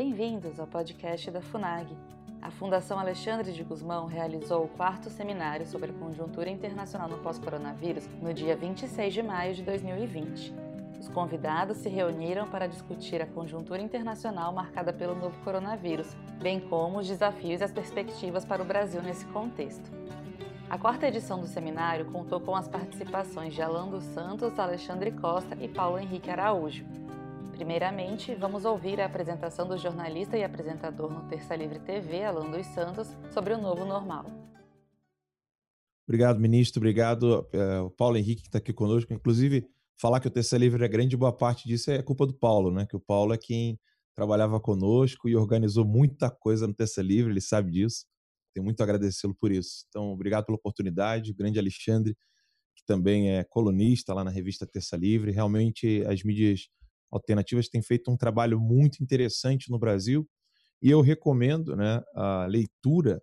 Bem-vindos ao podcast da FUNAG. A Fundação Alexandre de Gusmão realizou o 4º seminário sobre a conjuntura internacional no pós-coronavírus no dia 26 de maio de 2020. Os convidados se reuniram para discutir a conjuntura internacional marcada pelo novo coronavírus, bem como os desafios e as perspectivas para o Brasil nesse contexto. A 4ª edição do seminário contou com as participações de Allan dos Santos, Alexandre Costa e Paulo Henrique Araújo. Primeiramente, vamos ouvir a apresentação do jornalista e apresentador no Terça Livre TV, Allan dos Santos, sobre o novo normal. Obrigado, ministro. Obrigado, Paulo Henrique, que está aqui conosco. Inclusive, falar que o Terça Livre é grande, boa parte disso é culpa do Paulo, né? Que o Paulo é quem trabalhava conosco e organizou muita coisa no Terça Livre, ele sabe disso. Tenho muito a agradecê-lo por isso. Então, obrigado pela oportunidade. O grande Alexandre, que também é colunista lá na revista Terça Livre. Realmente, as mídias alternativas têm feito um trabalho muito interessante no Brasil e eu recomendo, né, a leitura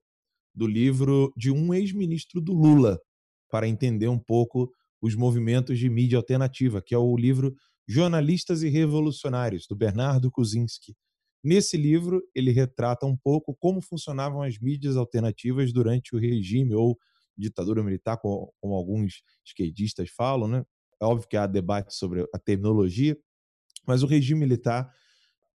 do livro de um ex-ministro do Lula para entender um pouco os movimentos de mídia alternativa, que é o livro Jornalistas e Revolucionários, do Bernardo Kucinski. Nesse livro, ele retrata um pouco como funcionavam as mídias alternativas durante o regime ou ditadura militar, como alguns esquerdistas falam, né? É óbvio que há debate sobre a terminologia, mas o regime militar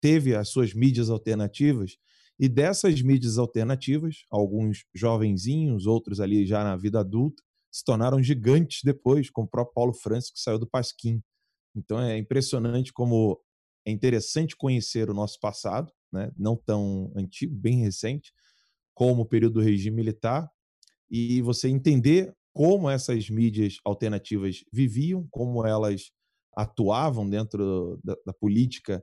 teve as suas mídias alternativas e dessas mídias alternativas, alguns jovenzinhos, outros ali já na vida adulta, se tornaram gigantes depois, como o próprio Paulo Francis, que saiu do Pasquim. Então é impressionante como é interessante conhecer o nosso passado, né? Não tão antigo, bem recente, como o período do regime militar, e você entender como essas mídias alternativas viviam, como elas atuavam dentro da política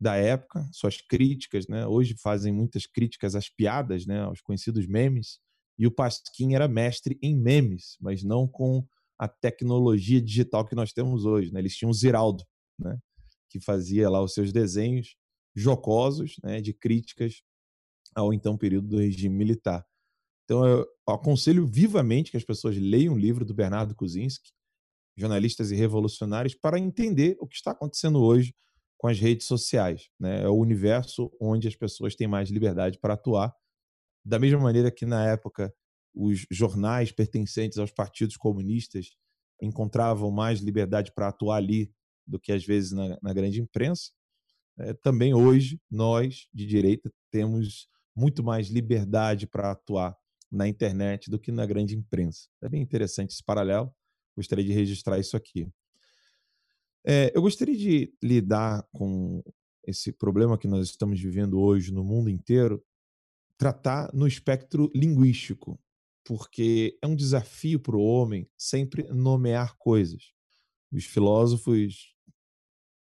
da época, suas críticas, né? Hoje fazem muitas críticas às piadas, né? Aos conhecidos memes, e o Pasquim era mestre em memes, mas não com a tecnologia digital que nós temos hoje, né? Eles tinham o Ziraldo, né? Que fazia lá os seus desenhos jocosos, né? De críticas ao então período do regime militar. Então eu aconselho vivamente que as pessoas leiam o livro do Bernardo Kucinski, Jornalistas e Revolucionários, para entender o que está acontecendo hoje com as redes sociais, né? É o universo onde as pessoas têm mais liberdade para atuar, da mesma maneira que, na época, os jornais pertencentes aos partidos comunistas encontravam mais liberdade para atuar ali do que, às vezes, na grande imprensa. Também hoje, nós, de direita, temos muito mais liberdade para atuar na internet do que na grande imprensa. É bem interessante esse paralelo. Gostaria de registrar isso aqui. Eu gostaria de lidar com esse problema que nós estamos vivendo hoje no mundo inteiro, tratar no espectro linguístico, porque é um desafio para o homem sempre nomear coisas. Os filósofos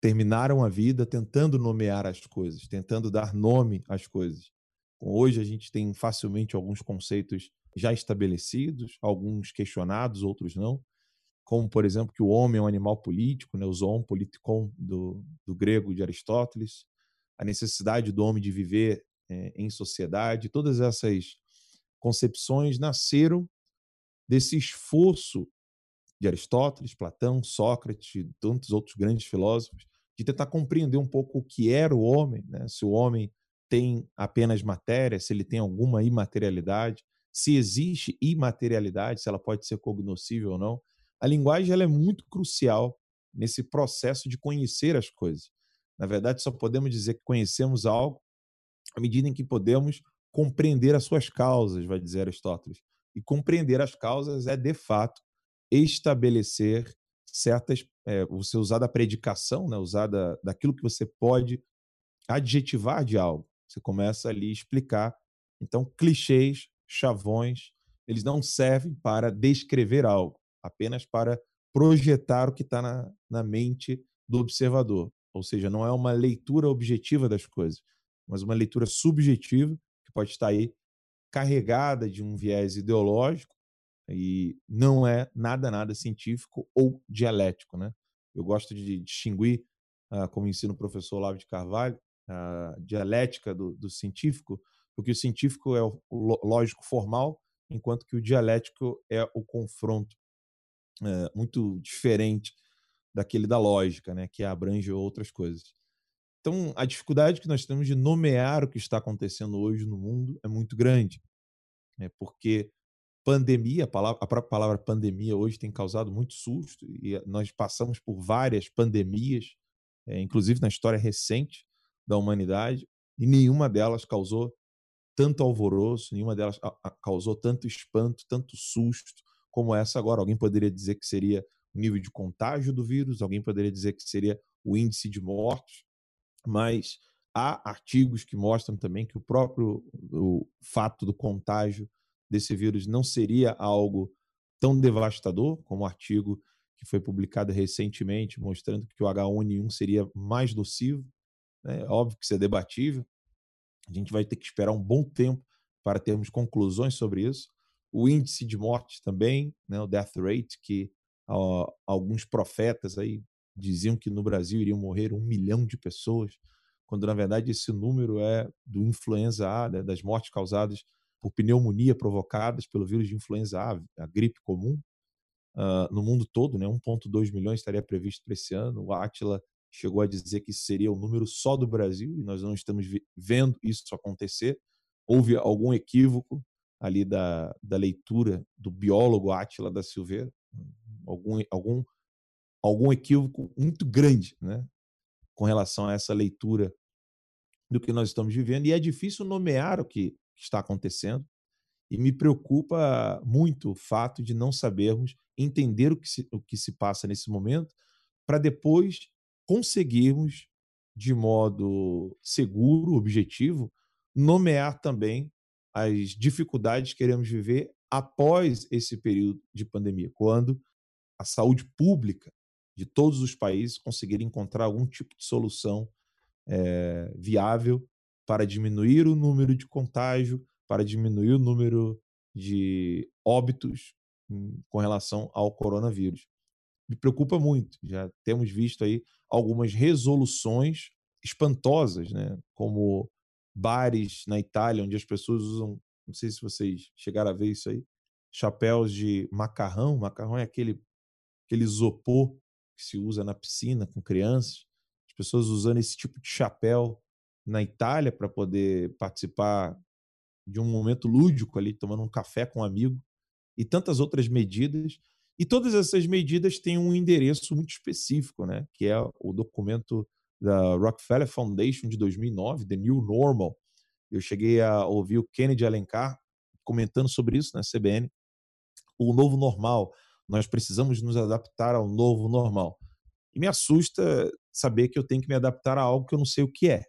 terminaram a vida tentando nomear as coisas, tentando dar nome às coisas. Hoje a gente tem facilmente alguns conceitos já estabelecidos, alguns questionados, outros não, como, por exemplo, que o homem é um animal político, né? O zoon politikon do grego de Aristóteles, a necessidade do homem de viver em sociedade. Todas essas concepções nasceram desse esforço de Aristóteles, Platão, Sócrates e tantos outros grandes filósofos de tentar compreender um pouco o que era o homem, né? Se o homem tem apenas matéria, se ele tem alguma imaterialidade, se existe imaterialidade, se ela pode ser cognoscível ou não. A linguagem ela é muito crucial nesse processo de conhecer as coisas. Na verdade, só podemos dizer que conhecemos algo à medida em que podemos compreender as suas causas, vai dizer Aristóteles. E compreender as causas é, de fato, estabelecer certas... você usar da predicação, né? Usar daquilo que você pode adjetivar de algo. Você começa ali a explicar. Então, clichês, chavões, eles não servem para descrever algo, apenas para projetar o que está na mente do observador. Ou seja, não é uma leitura objetiva das coisas, mas uma leitura subjetiva, que pode estar aí carregada de um viés ideológico e não é nada científico ou dialético, né? Eu gosto de distinguir, como ensina o professor Olavo de Carvalho, a dialética do científico, porque o científico é o lógico formal, enquanto que o dialético é o confronto. Muito diferente daquele da lógica, né, que abrange outras coisas. Então, a dificuldade que nós temos de nomear o que está acontecendo hoje no mundo é muito grande, né? Porque pandemia, a própria palavra pandemia hoje tem causado muito susto, e nós passamos por várias pandemias, inclusive na história recente da humanidade, e nenhuma delas causou tanto alvoroço, nenhuma delas causou tanto espanto, tanto susto como essa agora. Alguém poderia dizer que seria o nível de contágio do vírus, alguém poderia dizer que seria o índice de mortos, mas há artigos que mostram também que o próprio fato do contágio desse vírus não seria algo tão devastador, como o artigo que foi publicado recentemente mostrando que o H1N1 seria mais nocivo, né? Óbvio que isso é debatível, a gente vai ter que esperar um bom tempo para termos conclusões sobre isso. O índice de morte também, né? O death rate, que alguns profetas aí diziam que no Brasil iriam morrer 1 milhão de pessoas, quando na verdade esse número é do influenza A, né? Das mortes causadas por pneumonia provocadas pelo vírus de influenza A, a gripe comum, no mundo todo, né? 1,2 milhões estaria previsto para esse ano. O Átila chegou a dizer que isso seria o número só do Brasil, e nós não estamos vendo isso acontecer. Houve algum equívoco ali da leitura do biólogo Átila da Silveira, algum equívoco muito grande, né? Com relação a essa leitura do que nós estamos vivendo, e é difícil nomear o que está acontecendo, e me preocupa muito o fato de não sabermos entender o que se passa nesse momento para depois conseguirmos, de modo seguro, objetivo, nomear também as dificuldades que iremos viver após esse período de pandemia, quando a saúde pública de todos os países conseguir encontrar algum tipo de solução viável para diminuir o número de contágio, para diminuir o número de óbitos com relação ao coronavírus. Me preocupa muito. Já temos visto aí algumas resoluções espantosas, né? Como bares na Itália, onde as pessoas usam, não sei se vocês chegaram a ver isso aí, chapéus de macarrão. Macarrão é aquele isopor que se usa na piscina com crianças. As pessoas usando esse tipo de chapéu na Itália para poder participar de um momento lúdico ali, tomando um café com um amigo, e tantas outras medidas. E todas essas medidas têm um endereço muito específico, né? Que é o documento da Rockefeller Foundation de 2009, The New Normal. Eu cheguei a ouvir o Kennedy Alencar comentando sobre isso na CBN. O novo normal, nós precisamos nos adaptar ao novo normal. E me assusta saber que eu tenho que me adaptar a algo que eu não sei o que é.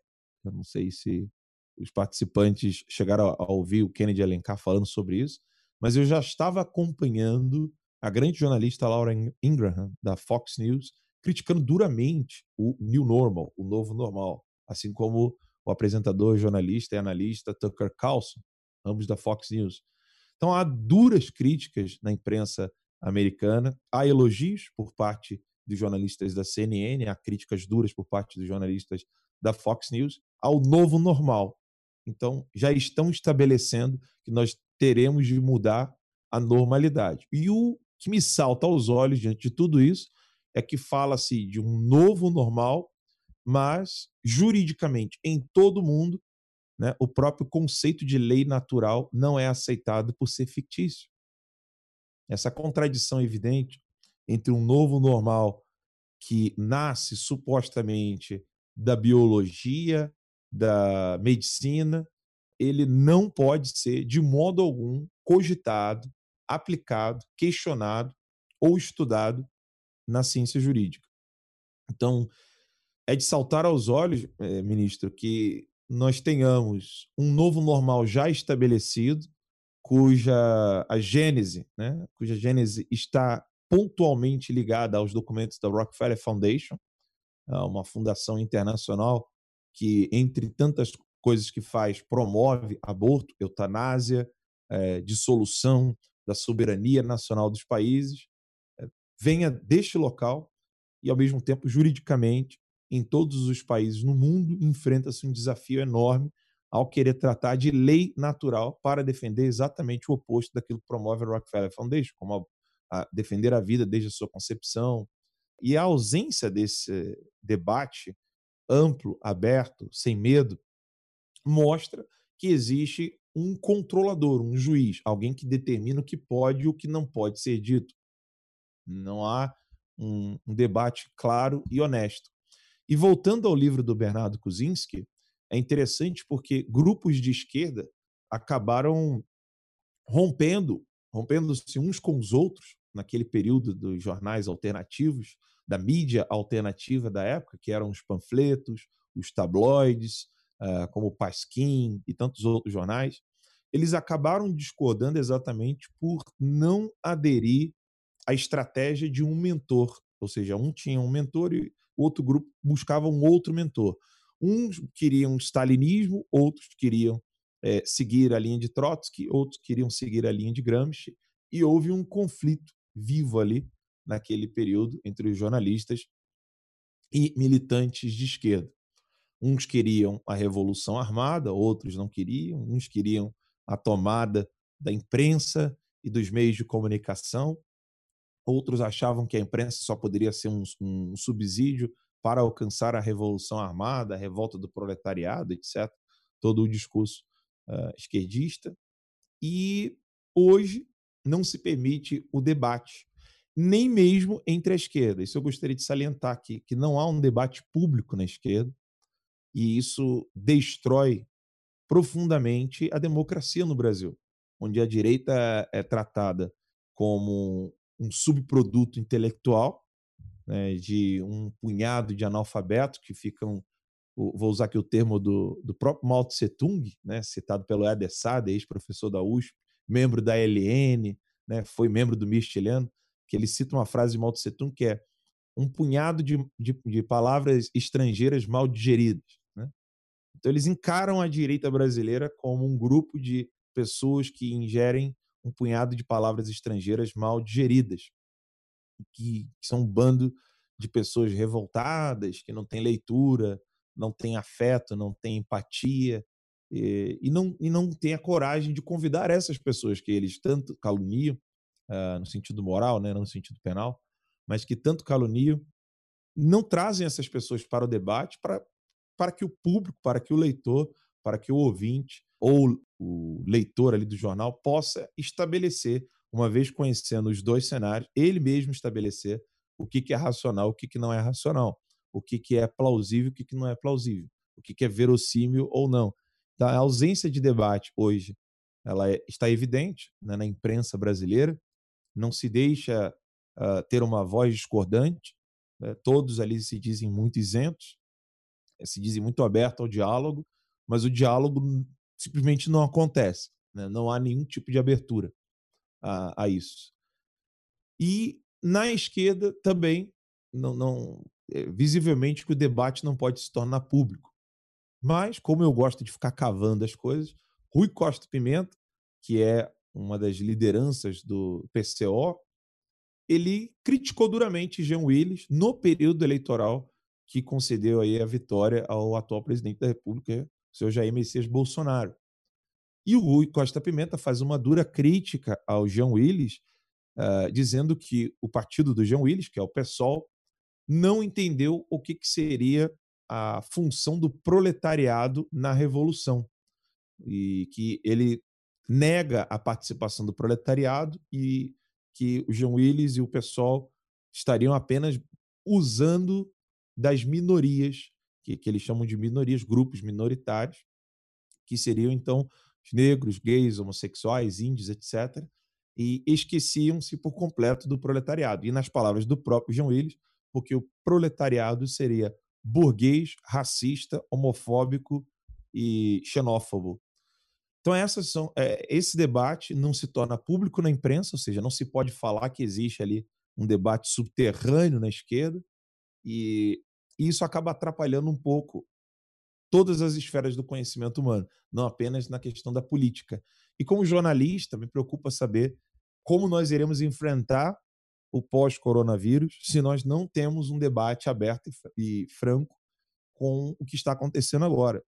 Eu não sei se os participantes chegaram a ouvir o Kennedy Alencar falando sobre isso, mas eu já estava acompanhando a grande jornalista Laura Ingraham, da Fox News, criticando duramente o New Normal, o novo normal, assim como o apresentador, jornalista e analista Tucker Carlson, ambos da Fox News. Então há duras críticas na imprensa americana, há elogios por parte dos jornalistas da CNN, há críticas duras por parte dos jornalistas da Fox News ao novo normal. Então, já estão estabelecendo que nós teremos de mudar a normalidade. E o que me salta aos olhos diante de tudo isso é que fala-se de um novo normal, mas juridicamente, em todo o mundo, né, o próprio conceito de lei natural não é aceitado por ser fictício. Essa contradição evidente entre um novo normal que nasce supostamente da biologia, da medicina, ele não pode ser, de modo algum, cogitado, aplicado, questionado ou estudado na ciência jurídica. Então, é de saltar aos olhos, ministro, que nós tenhamos um novo normal já estabelecido, cuja gênese está pontualmente ligada aos documentos da Rockefeller Foundation, uma fundação internacional que, entre tantas coisas que faz, promove aborto, eutanásia, dissolução da soberania nacional dos países, venha deste local e, ao mesmo tempo, juridicamente, em todos os países no mundo, enfrenta-se um desafio enorme ao querer tratar de lei natural para defender exatamente o oposto daquilo que promove a Rockefeller Foundation, como a defender a vida desde a sua concepção. E a ausência desse debate amplo, aberto, sem medo, mostra que existe um controlador, um juiz, alguém que determina o que pode e o que não pode ser dito. Não há um debate claro e honesto. E voltando ao livro do Bernardo Kucinski, é interessante porque grupos de esquerda acabaram rompendo-se uns com os outros naquele período dos jornais alternativos, da mídia alternativa da época, que eram os panfletos, os tabloides, como o Pasquim e tantos outros jornais. Eles acabaram discordando exatamente por não aderir à estratégia de um mentor. Ou seja, um tinha um mentor e o outro grupo buscava um outro mentor. Uns queriam stalinismo, outros queriam seguir a linha de Trotsky, outros queriam seguir a linha de Gramsci, e houve um conflito vivo ali naquele período entre os jornalistas e militantes de esquerda. Uns queriam a revolução armada, outros não queriam, uns queriam a tomada da imprensa e dos meios de comunicação, outros achavam que a imprensa só poderia ser um subsídio para alcançar a revolução armada, a revolta do proletariado, etc. Todo o discurso esquerdista. E hoje não se permite o debate, nem mesmo entre a esquerda. Isso eu gostaria de salientar aqui, que não há um debate público na esquerda, e isso destrói profundamente a democracia no Brasil, onde a direita é tratada como um subproduto intelectual, né, de um punhado de analfabetos que ficam, vou usar aqui o termo do próprio Mao Tse-Tung, né, citado pelo Eder Sade, ex-professor da USP, membro da ELN, né, foi membro do MIR Chileano, que ele cita uma frase de Mao Tse-Tung que é um punhado de palavras estrangeiras mal digeridas, né? Então, eles encaram a direita brasileira como um grupo de pessoas que ingerem um punhado de palavras estrangeiras mal digeridas, que são um bando de pessoas revoltadas, que não tem leitura, não tem afeto, não tem empatia, e não tem a coragem de convidar essas pessoas que eles tanto caluniam, no sentido moral, né, não no sentido penal, mas que tanto caluniam, não trazem essas pessoas para o debate, para que o público, para que o leitor, para que o ouvinte ou o leitor ali do jornal possa estabelecer, uma vez conhecendo os dois cenários, ele mesmo estabelecer o que é racional, o que não é racional, o que é plausível, o que não é plausível, o que é verossímil ou não. Então, a ausência de debate hoje ela está evidente, né, na imprensa brasileira, não se deixa ter uma voz discordante, né? Todos ali se dizem muito isentos, se dizem muito abertos ao diálogo, mas o diálogo simplesmente não acontece, né? Não há nenhum tipo de abertura a isso. E na esquerda também, visivelmente que o debate não pode se tornar público. Mas, como eu gosto de ficar cavando as coisas, Rui Costa Pimenta, que é uma das lideranças do PCO, ele criticou duramente Jean Wyllys no período eleitoral que concedeu aí a vitória ao atual presidente da República, o senhor Jair Messias Bolsonaro. E o Rui Costa Pimenta faz uma dura crítica ao Jean Wyllys, dizendo que o partido do Jean Wyllys, que é o PSOL, não entendeu o que seria a função do proletariado na Revolução, e que ele nega a participação do proletariado e que o Jean Wyllys e o PSOL estariam apenas usando das minorias, que eles chamam de minorias, grupos minoritários, que seriam, então, os negros, gays, homossexuais, índios, etc., e esqueciam-se por completo do proletariado. E, nas palavras do próprio Jean Wyllys, porque o proletariado seria burguês, racista, homofóbico e xenófobo. Então, esse debate não se torna público na imprensa, ou seja, não se pode falar que existe ali um debate subterrâneo na esquerda, e isso acaba atrapalhando um pouco todas as esferas do conhecimento humano, não apenas na questão da política. E como jornalista, me preocupa saber como nós iremos enfrentar o pós-coronavírus se nós não temos um debate aberto e franco com o que está acontecendo agora.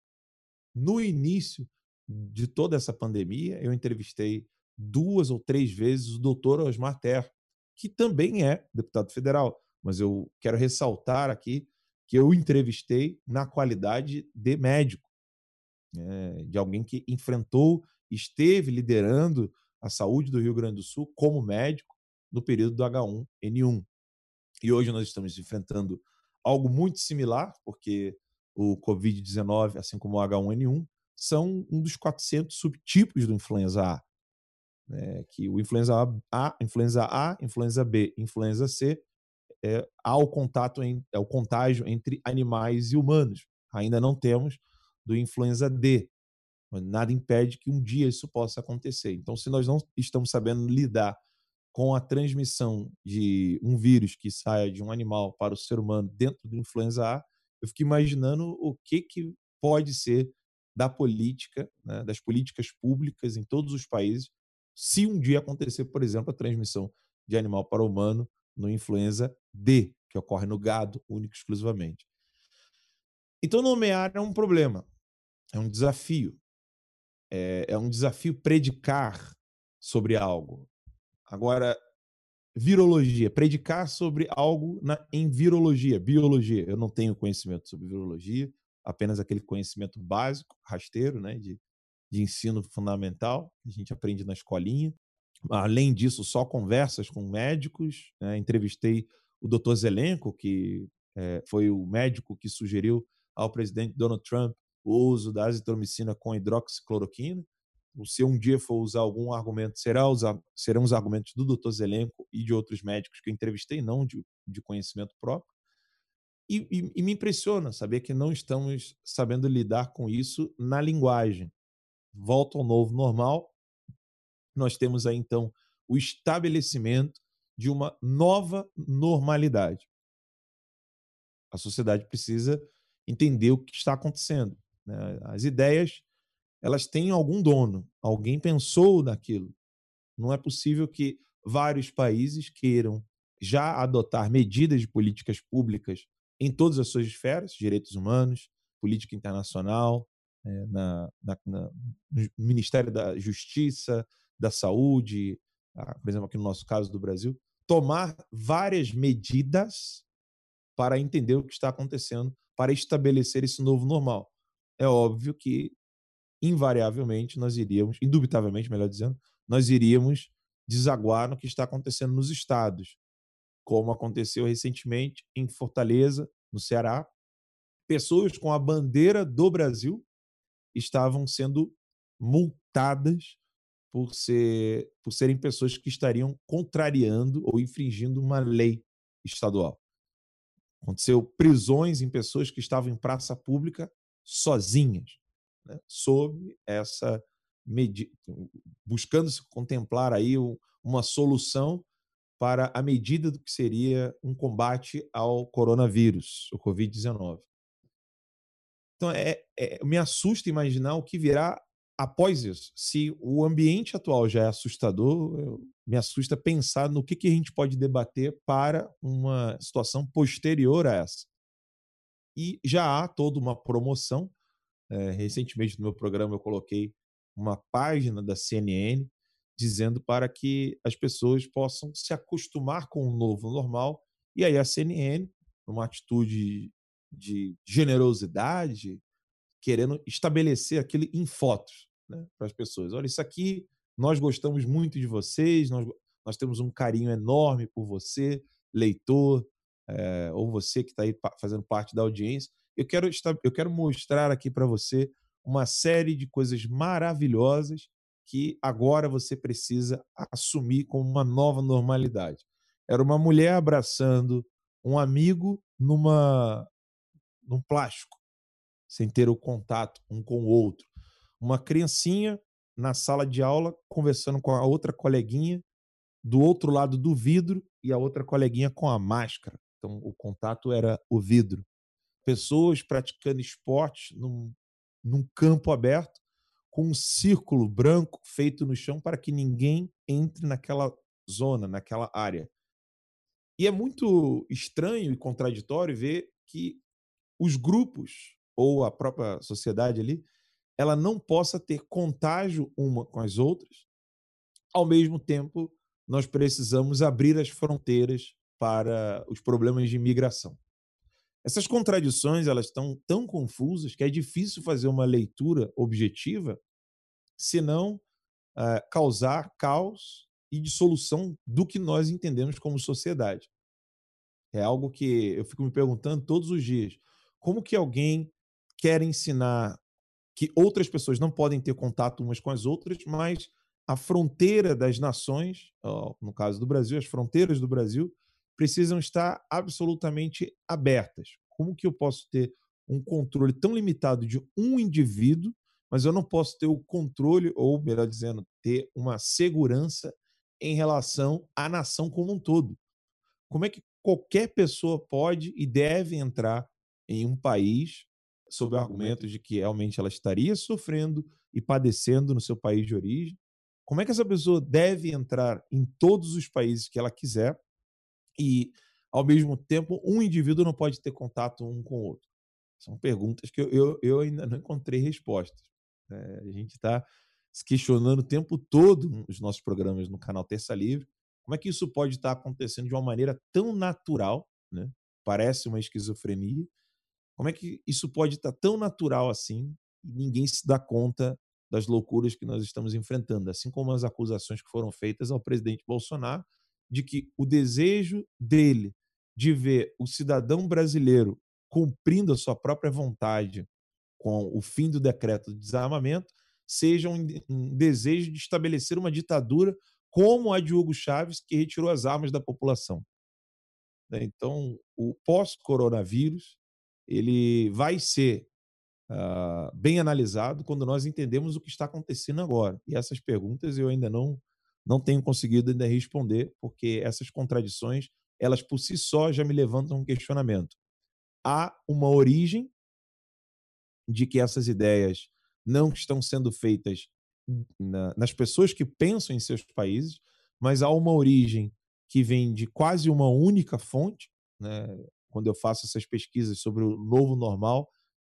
No início de toda essa pandemia, eu entrevistei 2 ou 3 vezes o doutor Osmar Terra, que também é deputado federal, mas eu quero ressaltar aqui que eu entrevistei na qualidade de médico, de alguém que enfrentou, esteve liderando a saúde do Rio Grande do Sul como médico no período do H1N1. E hoje nós estamos enfrentando algo muito similar, porque o Covid-19, assim como o H1N1, são um dos 400 subtipos do influenza A. Que o influenza A, influenza B, influenza C, há o contágio entre animais e humanos. Ainda não temos do influenza D. Mas nada impede que um dia isso possa acontecer. Então, se nós não estamos sabendo lidar com a transmissão de um vírus que saia de um animal para o ser humano dentro do influenza A, eu fico imaginando o que pode ser da política, das políticas públicas em todos os países, se um dia acontecer, por exemplo, a transmissão de animal para humano no influenza D, que ocorre no gado, único e exclusivamente. Então, nomear é um problema, é um desafio. É um desafio predicar sobre algo. Agora, virologia, predicar sobre algo em virologia, biologia. Eu não tenho conhecimento sobre virologia, apenas aquele conhecimento básico, rasteiro, de ensino fundamental, que a gente aprende na escolinha. Além disso, só conversas com médicos. Entrevistei o Dr. Zelenko, que foi o médico que sugeriu ao presidente Donald Trump o uso da azitromicina com hidroxicloroquina. Se um dia for usar algum argumento, serão os argumentos do Dr. Zelenko e de outros médicos que eu entrevistei, não de conhecimento próprio. E me impressiona saber que não estamos sabendo lidar com isso na linguagem. Volta ao novo normal, nós temos aí, então, o estabelecimento de uma nova normalidade. A sociedade precisa entender o que está acontecendo. As ideias, elas têm algum dono, alguém pensou naquilo. Não é possível que vários países queiram já adotar medidas de políticas públicas em todas as suas esferas, direitos humanos, política internacional, no Ministério da Justiça, da Saúde, por exemplo, aqui no nosso caso do Brasil, tomar várias medidas para entender o que está acontecendo, para estabelecer esse novo normal. É óbvio que invariavelmente nós iríamos, indubitavelmente, melhor dizendo, nós iríamos desaguar no que está acontecendo nos estados, como aconteceu recentemente em Fortaleza, no Ceará. Pessoas com a bandeira do Brasil estavam sendo multadas por serem pessoas que estariam contrariando ou infringindo uma lei estadual. Aconteceu prisões em pessoas que estavam em praça pública sozinhas, sob essa medida, buscando-se contemplar aí uma solução para a medida do que seria um combate ao coronavírus, o Covid-19. Então, me assusta imaginar o que virá após isso. Se o ambiente atual já é assustador, me assusta pensar no que a gente pode debater para uma situação posterior a essa. E já há toda uma promoção. Recentemente, no meu programa, eu coloquei uma página da CNN dizendo para que as pessoas possam se acostumar com o novo normal. E aí a CNN, numa atitude de generosidade, querendo estabelecer aquilo em fotos, para as pessoas. Olha, isso aqui, nós gostamos muito de vocês, nós temos um carinho enorme por você, leitor, ou você que está aí fazendo parte da audiência. Eu quero mostrar aqui para você uma série de coisas maravilhosas que agora você precisa assumir como uma nova normalidade. Era uma mulher abraçando um amigo num plástico, sem ter o contato um com o outro. Uma criancinha na sala de aula conversando com a outra coleguinha do outro lado do vidro e a outra coleguinha com a máscara. Então, o contato era o vidro. Pessoas praticando esporte num campo aberto com um círculo branco feito no chão para que ninguém entre naquela zona, naquela área. E é muito estranho e contraditório ver que os grupos ou a própria sociedade ali, ela não possa ter contágio uma com as outras. Ao mesmo tempo, nós precisamos abrir as fronteiras para os problemas de imigração. Essas contradições, elas estão tão confusas que é difícil fazer uma leitura objetiva se não causar caos e dissolução do que nós entendemos como sociedade. É algo que eu fico me perguntando todos os dias. Como que alguém quer ensinar que outras pessoas não podem ter contato umas com as outras, mas a fronteira das nações, no caso do Brasil, as fronteiras do Brasil, precisam estar absolutamente abertas. Como que eu posso ter um controle tão limitado de um indivíduo, mas eu não posso ter o controle, ou melhor dizendo, ter uma segurança em relação à nação como um todo? Como é que qualquer pessoa pode e deve entrar em um país sob o argumento de que realmente ela estaria sofrendo e padecendo no seu país de origem? Como é que essa pessoa deve entrar em todos os países que ela quiser e, ao mesmo tempo, um indivíduo não pode ter contato um com o outro? São perguntas que eu ainda não encontrei respostas. A gente está se questionando o tempo todo nos nossos programas no canal Terça Livre. Como é que isso pode estar acontecendo de uma maneira tão natural, né? Parece uma esquizofrenia. Como é que isso pode estar tão natural assim e ninguém se dá conta das loucuras que nós estamos enfrentando? Assim como as acusações que foram feitas ao presidente Bolsonaro de que o desejo dele de ver o cidadão brasileiro cumprindo a sua própria vontade com o fim do decreto de desarmamento seja um desejo de estabelecer uma ditadura como a de Hugo Chávez, que retirou as armas da população. Então, o pós-coronavírus ele vai ser bem analisado quando nós entendemos o que está acontecendo agora. E essas perguntas eu ainda não tenho conseguido ainda responder, porque essas contradições, elas por si só já me levantam um questionamento. Há uma origem de que essas ideias não estão sendo feitas nas pessoas que pensam em seus países, mas há uma origem que vem de quase uma única fonte, né? Quando eu faço essas pesquisas sobre o novo normal,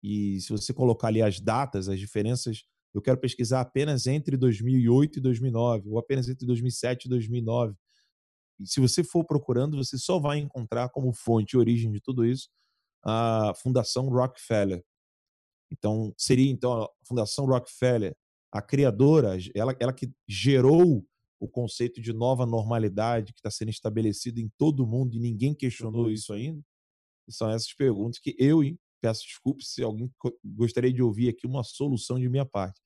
e se você colocar ali as datas, as diferenças, eu quero pesquisar apenas entre 2008 e 2009, ou apenas entre 2007 e 2009. E se você for procurando, você só vai encontrar como fonte e origem de tudo isso a Fundação Rockefeller. Então, seria então a Fundação Rockefeller a criadora, ela que gerou o conceito de nova normalidade que está sendo estabelecido em todo o mundo e ninguém questionou isso ainda? São essas perguntas que eu peço desculpas se alguém gostaria de ouvir aqui uma solução de minha parte.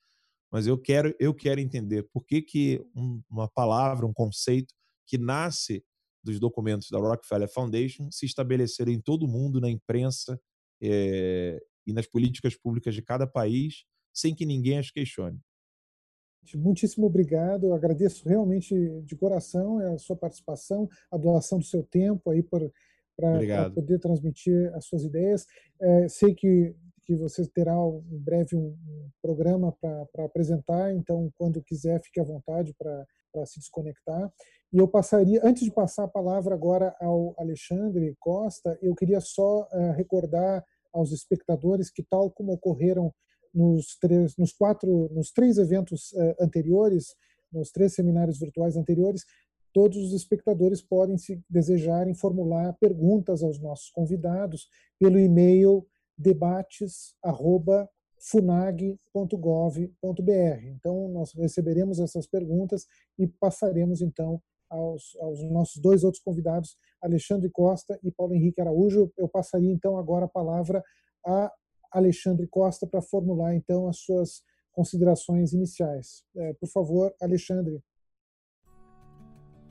Mas eu quero entender por que que uma palavra, um conceito que nasce dos documentos da Rockefeller Foundation se estabeleceram em todo o mundo, na imprensa e nas políticas públicas de cada país, sem que ninguém as questione. Muitíssimo obrigado, eu agradeço realmente de coração a sua participação, a doação do seu tempo aí para poder transmitir as suas ideias. Sei que você terá em breve um programa para apresentar, então quando quiser fique à vontade para se desconectar. E eu passaria, antes de passar a palavra agora ao Alexandre Costa, eu queria só recordar aos espectadores que, tal como ocorreram nos três eventos anteriores, nos três seminários virtuais anteriores, todos os espectadores podem, se desejarem, formular perguntas aos nossos convidados pelo e-mail debates@funag.gov.br. Então, nós receberemos essas perguntas e passaremos, então, aos nossos dois outros convidados, Alexandre Costa e Paulo Henrique Araújo. Eu passaria, então, agora a palavra a Alexandre Costa para formular, então, as suas considerações iniciais. Por favor, Alexandre.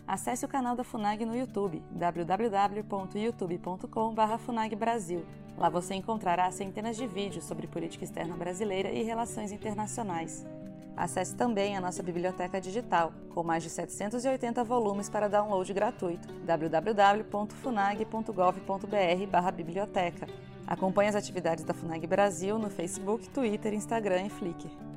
Acesse o canal da FUNAG no YouTube, www.youtube.com/FUNAG Brasil. Lá você encontrará centenas de vídeos sobre política externa brasileira e relações internacionais. Acesse também a nossa biblioteca digital, com mais de 780 volumes para download gratuito, www.funag.gov.br/biblioteca. Acompanhe as atividades da FUNAG Brasil no Facebook, Twitter, Instagram e Flickr.